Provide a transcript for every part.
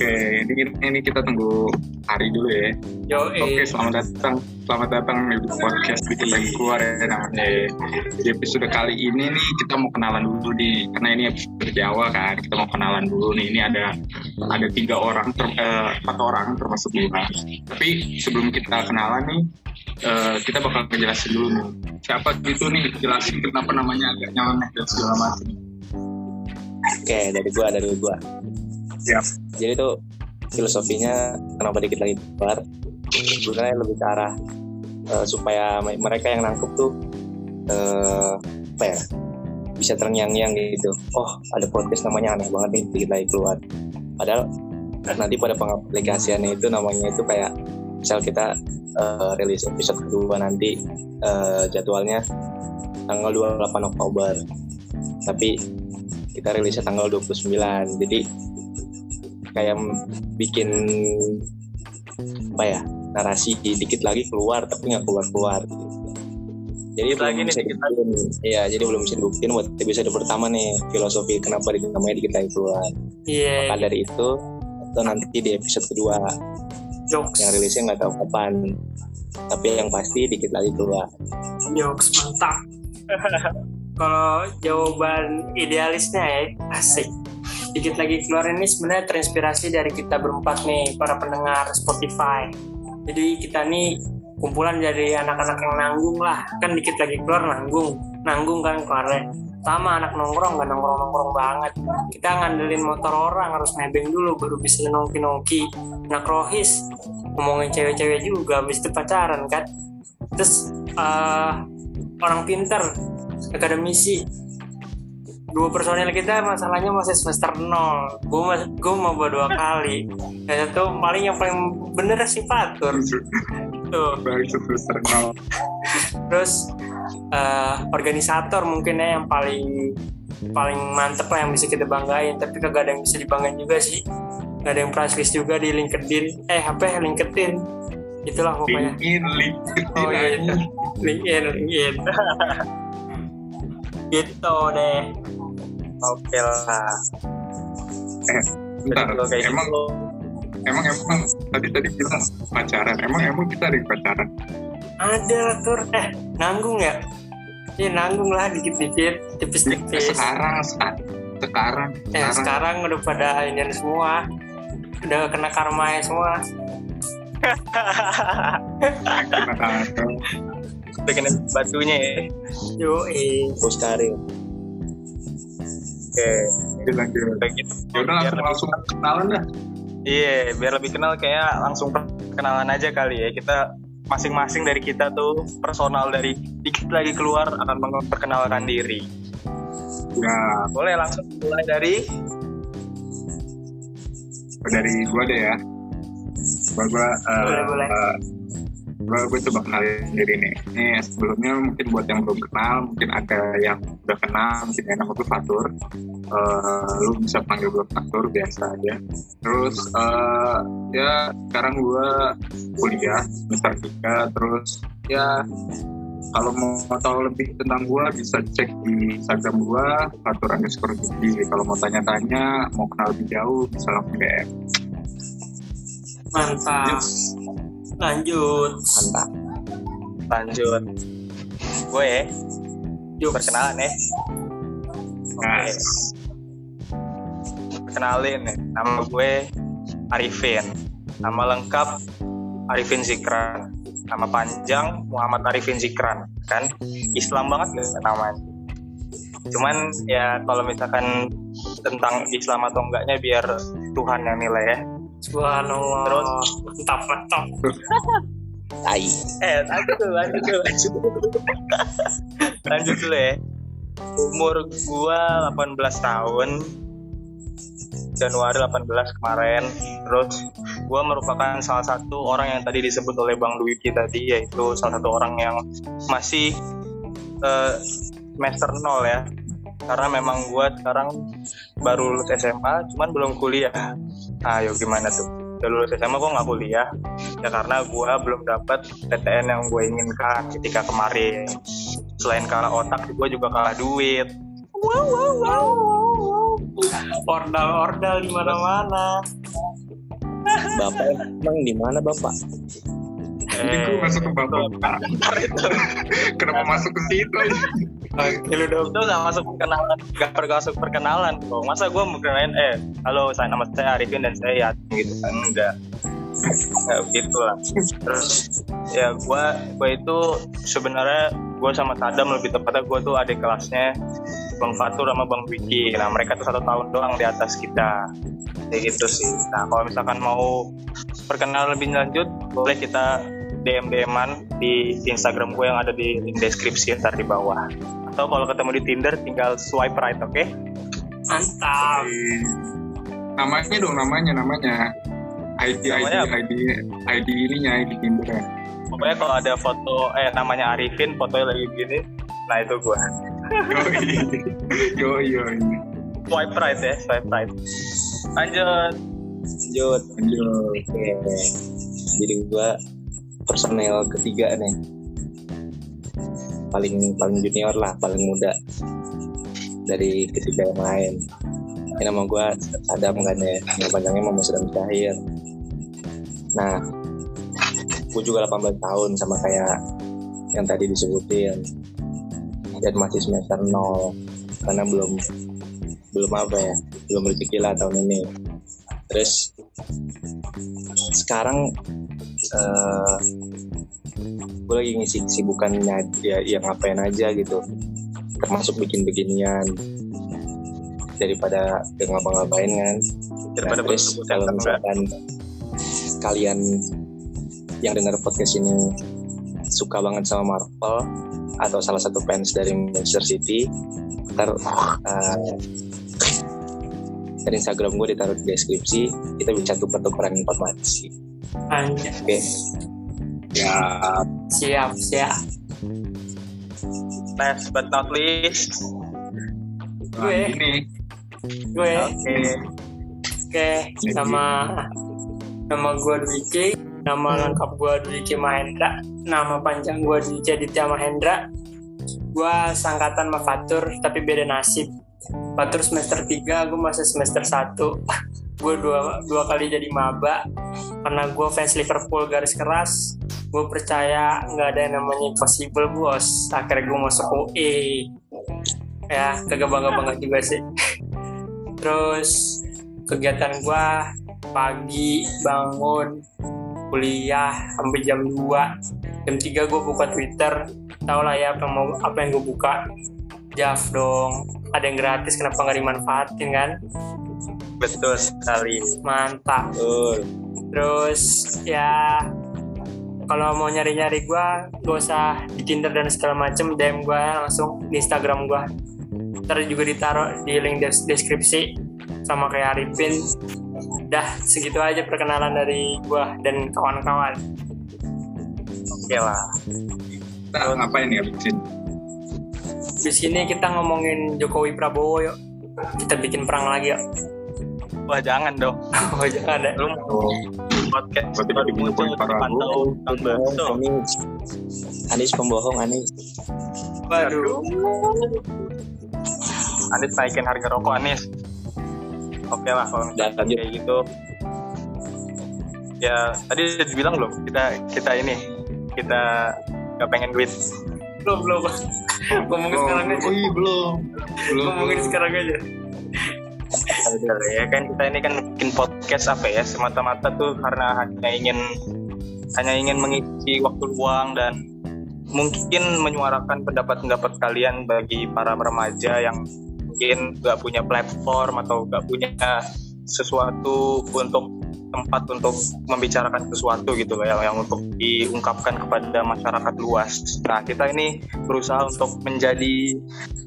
Oke, ini kita tunggu hari dulu ya. Oke, selamat datang di podcast Dikit Lagi Keluar ya namanya. Di episode kali ini nih kita mau kenalan dulu nih, karena ini episode Jawa kan, kita mau kenalan dulu nih. Ini ada 4 orang termasuk gua. Tapi sebelum kita kenalan nih, kita bakal ngejelasin dulu nih. Siapa gitu nih, jelasin kenapa namanya agak nyeleneh dan segala macam. Oke, dari gua. Siap. Jadi itu filosofinya kenapa Dikit Lagi Keluar sebenarnya lebih ke arah supaya mereka yang nangkep tuh bisa terngiang-ngiang gitu. Oh, ada podcast namanya aneh banget nih, Dikit Lagi Keluar. Padahal nanti pada pengaplikasiannya itu namanya itu kayak misal kita rilis episode kedua nanti jadwalnya tanggal 28 Oktober. Tapi kita rilisnya tanggal 29. Jadi kayak bikin narasi dikit lagi keluar tapi nggak keluar gitu. Jadi belum bisa dibukin, ya jadi belum bisa dibukin buat episode pertama nih filosofi kenapa namanya dikit lagi keluar. Maka dari itu atau nanti di episode kedua yang rilisnya nggak tahu kapan tapi yang pasti dikit lagi keluar. Jokes mantap. Kalau jawaban idealisnya ya asik. Dikit lagi keluar ini sebenarnya terinspirasi dari kita berempat nih, para pendengar Spotify. Jadi kita nih kumpulan dari anak-anak yang nanggung lah. Kan dikit lagi keluar nanggung kan keluarnya. Sama anak nongkrong, gak nongkrong-nongkrong banget. Kita ngandelin motor orang, harus nebeng dulu baru bisa nongki-nongki. Anak rohis, ngomongin cewek-cewek juga, habis itu pacaran kan. Terus orang pinter, akademisi. 2 personil kita masalahnya masih semester 0. Gue mau buat 2 kali. Yang satu paling yang paling bener si Fathur. Tuh. Baru semester 0. Terus organisator mungkin ya yang paling mantep lah yang bisa kita banggain. Tapi kagak ada yang bisa dibanggain juga sih. Gak ada yang priceless juga di LinkedIn. LinkedIn. Itulah pokoknya. LinkedIn. Gitu deh. Oke lah. Bentar, emang tadi kita pacaran. Emang kita ada pacaran? Ada tur. Nanggung ya? Ya nanggung lah dikit-dikit, tipis-tipis. Sekarang udah pada ini semua. Udah kena karma semua. Udah kena batunya ya. Yoi. Buskarin. Oke, lanjut. Yaudah langsung kenalan dah. Iya, biar lebih kenal kayaknya langsung kenalan aja kali ya. Kita masing-masing dari kita tuh personal dari dikit lagi keluar akan memperkenalkan diri. Nah, boleh langsung mulai dari gua deh ya. Gue coba kenalin diri nih. Nih sebelumnya mungkin buat yang belum kenal, mungkin ada yang udah kenal, mungkin nama gue Fathur. Lu bisa panggil gue Fathur biasa aja. Terus ya sekarang gue kuliah di Sardjika. Terus ya kalau mau tahu lebih tentang gue bisa cek di Instagram gue Fathur_Dikit. Kalau mau tanya-tanya, mau kenal lebih jauh bisa langsung DM. Mantap. Lanjut. Gue ya. Yuk perkenalan ya. Oke. Perkenalin nih, nama gue Arifin. Nama lengkap Arifin Zikran. Nama panjang Muhammad Arifin Zikran, kan? Islam banget gitu namanya. Cuman ya kalau misalkan tentang Islam atau enggaknya biar Tuhan yang nilai ya. Subhanallah. Terus mantap. Tai. Lanjut dulu ya. Umur gua 18 tahun. Januari 18 kemarin. Terus gua merupakan salah satu orang yang tadi disebut oleh Bang Dwiki tadi, yaitu salah satu orang yang masih semester 0 ya. Karena memang gua sekarang baru lulus SMA, cuman belum kuliah. Ayo gimana tuh? Udah lulus SMA gue gak kuliah. Ya karena gue belum dapat PTN yang gue inginkan ketika kemarin. Selain kalah otak, gue juga kalah duit. Wow. Ordal-ordal dimana-mana. Bapak emang di mana Bapak? Gue masuk ke Bapak. Kenapa masuk ke situ? Itu gak masuk perkenalan. Gak masuk perkenalan. Masa gue mau kenalin, halo, nama saya Arifin dan saya Yatim gitu kan. Enggak. Kayak gitu lah. Terus ya gue itu sebenarnya gue sama Sadam, lebih tepatnya gue tuh adik kelasnya Bang Fathur sama Bang Dwiki. Nah mereka tuh 1 tahun doang di atas kita, kayak gitu sih. Nah kalau misalkan mau perkenalan lebih lanjut, boleh kita DM-an di Instagram gue yang ada di deskripsi ntar di bawah. Atau kalau ketemu di Tinder tinggal swipe right, oke? Okay? Mantap. Namanya dong, namanya. ID ininya, ID Tinder. Pokoknya kalau ada foto namanya Arifin, fotonya lagi begini, nah itu gua. Yo. Swipe right. Lanjut. Okay. Jadi gua personel ketiga nih. Paling junior lah, paling muda dari ketiga yang lain. Ini nama gue Sadam kan ya, nama panjangnya Mama Sadam Cahir. Nah, gue juga 18 tahun sama kayak yang tadi disebutin, dan masih semester 0 karena belum rezeki lah tahun ini. Terus sekarang gue lagi ngisi kesibukan ya ngapain aja gitu, termasuk bikin-beginian. Daripada ngapa-ngapain kan, daripada terus kalau misalkan kalian yang dengar podcast ini suka banget sama Marvel atau salah satu fans dari Manchester City, ntar Instagram gue ditaruh di deskripsi, kita bisa tukar-tukaran informasi. Oke. Siap. Last but not least, gue oke. Nama gue Dwiki, nama lengkap gue Dwiki Mahendra, nama panjang gue Dwiki Aditya Mahendra. Gue sangkatan sama Fathur tapi beda nasib. Fathur semester 3, gue masih semester 1. Gue dua kali jadi maba karena gue fans Liverpool garis keras. Gue percaya nggak ada yang namanya impossible, bos. Akhirnya gue masuk OE. Ya, kegabang-gabang juga sih. Terus kegiatan gue pagi bangun kuliah sampai jam 2. Jam 3 gue buka Twitter. Tau lah ya apa yang gue buka. Jaf dong. Ada yang gratis, kenapa nggak dimanfaatin kan? Betul sekali. Mantap. Betul. Terus ya kalau mau nyari-nyari gue, gak usah di Tinder dan segala macem. DM gue langsung di Instagram gue. Ntar juga ditaruh di link deskripsi sama kayak Arifin. Dah, segitu aja perkenalan dari gua dan kawan-kawan. Oke lah. Kita ngapain ya, Arifin? Di sini kita ngomongin Jokowi Prabowo yuk. Kita bikin perang lagi yuk. Wah jangan dong. Wah jangan deh. Lu mau podcast baru muncul pantau tambah. Anies pembohong Anies. Waduh. Anies naikin harga rokok Anies. Oke lah kalau misalkan kayak gitu. Ya tadi udah dibilang belum kita nggak pengen duit. Belum. Ngomongin sekarang aja. Ya kan kita ini kan bikin podcast semata-mata tuh karena hanya ingin mengisi waktu luang dan mungkin menyuarakan pendapat-pendapat kalian bagi para remaja yang mungkin gak punya platform atau gak punya sesuatu untuk tempat untuk membicarakan sesuatu gitu loh, yang untuk diungkapkan kepada masyarakat luas. Nah kita ini berusaha untuk menjadi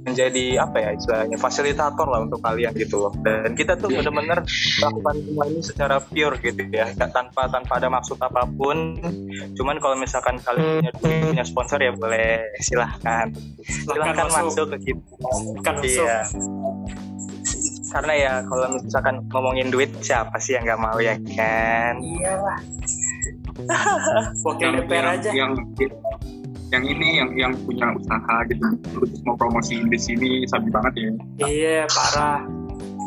istilahnya fasilitator lah untuk kalian gitu loh. Dan kita tuh benar-benar melakukan semua ini secara pure gitu ya, tanpa ada maksud apapun. Cuman kalau misalkan kalian punya sponsor ya boleh, silahkan masuk ke kita. Iya. Karena ya kalau misalkan ngomongin duit siapa sih yang nggak mau ya kan? Iyalah. Oke DPR aja. Yang ini yang punya usaha gitu terus mau promosiin di sini sabi banget ya. Iya parah.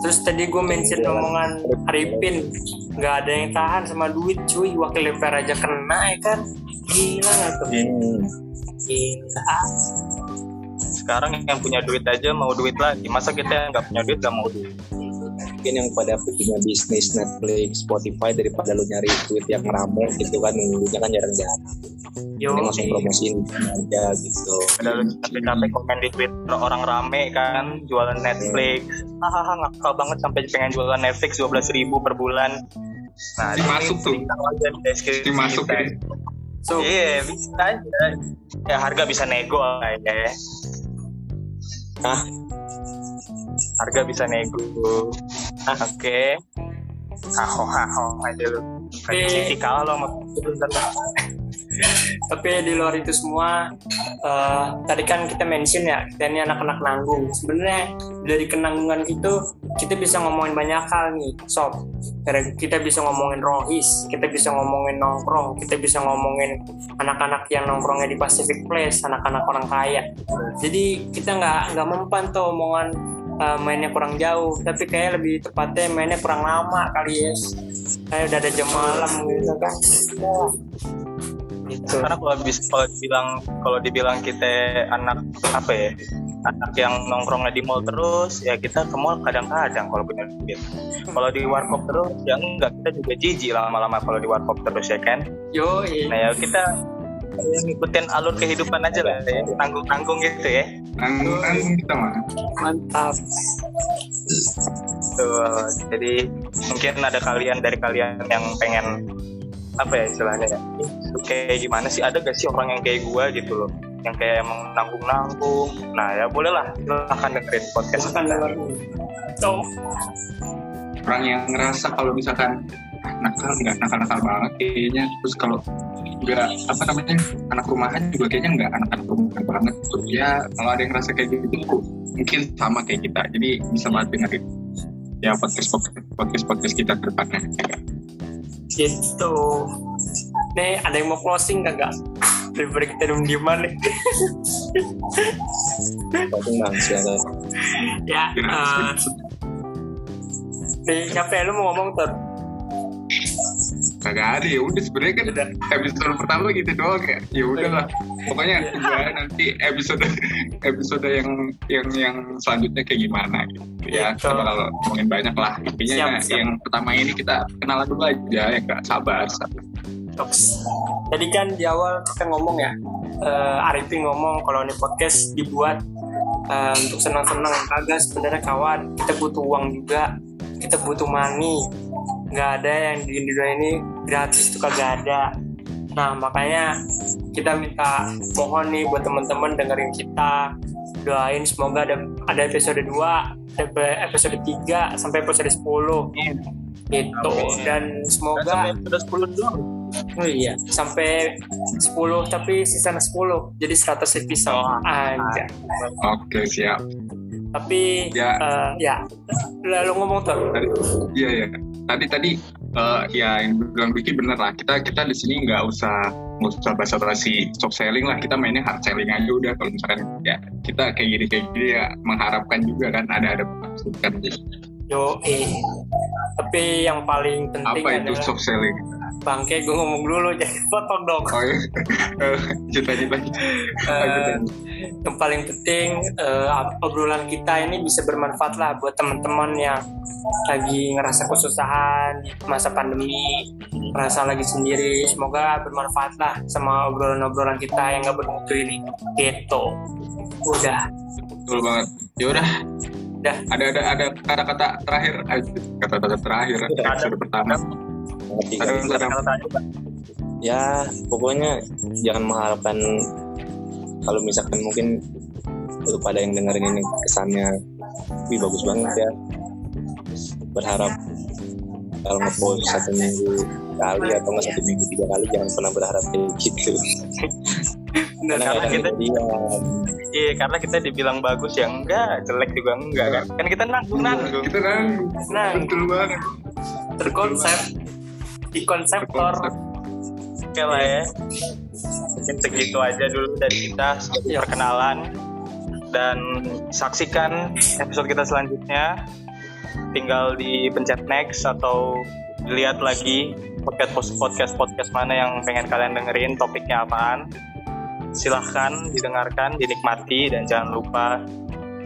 Terus tadi gue mention omongan Arifin, nggak ada yang tahan sama duit cuy, wakil DPR aja kena ya kan, gila nggak tuh? Gila. Sekarang yang punya duit aja mau duit lagi, masa kita yang nggak punya duit nggak mau duit? Mungkin yang pada punya bisnis Netflix, Spotify, daripada lu nyari duit yang ramai gitu kan, duitnya kan jarang-jarang. Ini langsung promosiin aja gitu. Padahal lu capek-capek komen di Twitter orang rame kan, jualan Netflix. Hahaha, ngakak banget sampai pengen jualan Netflix 12.000 per bulan. Nah, dimasuk tuh. Dimasuk ya. So, iya, bisa aja. Ya harga bisa nego kayaknya. Hah? Harga bisa nego. Oke. Haho aja lu. Kayak Siti kalah lo sama Tapi di luar itu semua tadi kan kita mention ya, kita ini anak-anak nanggung. Sebenarnya dari kenanggungan itu kita bisa ngomongin banyak hal nih sob. Kita bisa ngomongin rohis, kita bisa ngomongin nongkrong, kita bisa ngomongin anak-anak yang nongkrongnya di Pacific Place, anak-anak orang kaya. Jadi kita nggak mempan tuh omongan mainnya kurang jauh, tapi kayak lebih tepatnya mainnya kurang lama kali ya. Kayak udah ada jam malam gitu kan. Gitu. Karena kalau dibilang kita anak apa ya, anak yang nongkrongnya di mall terus ya, kita ke mall kadang-kadang kalau benar gitu. Kalau di warkop terus ya enggak, kita juga jijik lama-lama kalau di warkop terus ya kan. Yoi. Nah ya kita ngikutin alur kehidupan aja lah ya, tanggung-tanggung gitu ya. Tanggung kita mah. Mantap. Tuh, jadi mungkin ada dari kalian yang pengen apa ya istilahnya ya, kayak gimana sih, ada gak sih orang yang kayak gue gitu loh, yang kayak emang nanggung-nanggung. Nah ya boleh lah, silahkan dengerin podcast. Orang yang ngerasa kalau misalkan nakal banget kayaknya, terus kalau nggak apa namanya anak rumahan juga kayaknya nggak anak rumahan banget tuh ya, kalau ada yang ngerasa kayak gitu mungkin sama kayak kita, jadi bisa banget dengerin ya podcast kita ke depannya gitu. Nih ada yang mau closing kagak? Daripada kita diem-dieman nih. Ya. Nih siapa ya, lu mau ngomong tuh? Kagak ada, ya udah sebenarnya kan episode pertama gitu doang ya. Ya udahlah. Pokoknya gua nanti episode yang selanjutnya kayak gimana gitu ya. Kita bakal ngomongin banyak lah. Intinya yang pertama ini kita kenalan dulu aja ya, enggak sabar. Tadi kan di awal kita ngomong ya, Arifin ngomong kalau ini podcast dibuat untuk senang-senang. Kagak, sebenarnya kawan, kita butuh uang juga, kita butuh money. Gak ada yang di dunia ini gratis tuh, kagak ada. Nah makanya kita minta mohon nih buat teman-teman dengerin kita, doain semoga ada episode 2, episode 3 sampai episode 10 gitu. Dan semoga sampai episode 10 dulu. Oh iya, sampai 10 tapi season 10 jadi 100 episode aja. Oke, siap. Tapi ya lalu ngomong tuh. Iya. Tadi ya yang bilang Dwiki bener lah, kita di sini nggak usah basa-basi soft selling lah, kita mainnya hard selling aja udah. Kalau misalkan ya kita kayak gini ya mengharapkan juga kan ada masukan gitu. Tapi yang paling penting apa itu adalah soft selling? Bangke, gue ngomong dulu jadi potong dong. Oh iya, yang paling penting obrolan kita ini bisa bermanfaat lah buat teman-teman yang lagi ngerasa kesusahan masa pandemi, ngerasa lagi sendiri. Semoga bermanfaat lah sama obrolan-obrolan kita yang gak bermutu ini gitu. Udah betul banget, yaudah. Ada kata-kata terakhir episode pertama. Ya pokoknya jangan mengharapkan, kalau misalkan mungkin pada yang dengerin ini kesannya wih bagus banget ya, berharap kalau ngepost 1 minggu kali atau nggak 1 minggu 3 kali, jangan pernah berharap kayak gitu. Karena kita dibilang bagus ya enggak, jelek juga enggak kan, kan kita nanggung. Kita nanggung, betul banget, terkonsep di konseptor. Oke lah ya, mungkin segitu aja dulu dari kita sebagai perkenalan, dan saksikan episode kita selanjutnya. tinggal di pencet next atau dilihat lagi podcast mana yang pengen kalian dengerin, topiknya apaan. Silahkan didengarkan, dinikmati, dan jangan lupa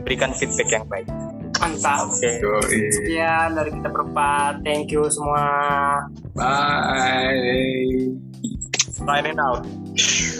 berikan feedback yang baik. Mantap. Oke. Okay. Sekian dari kita berempat. Thank you semua. Bye. Signing out.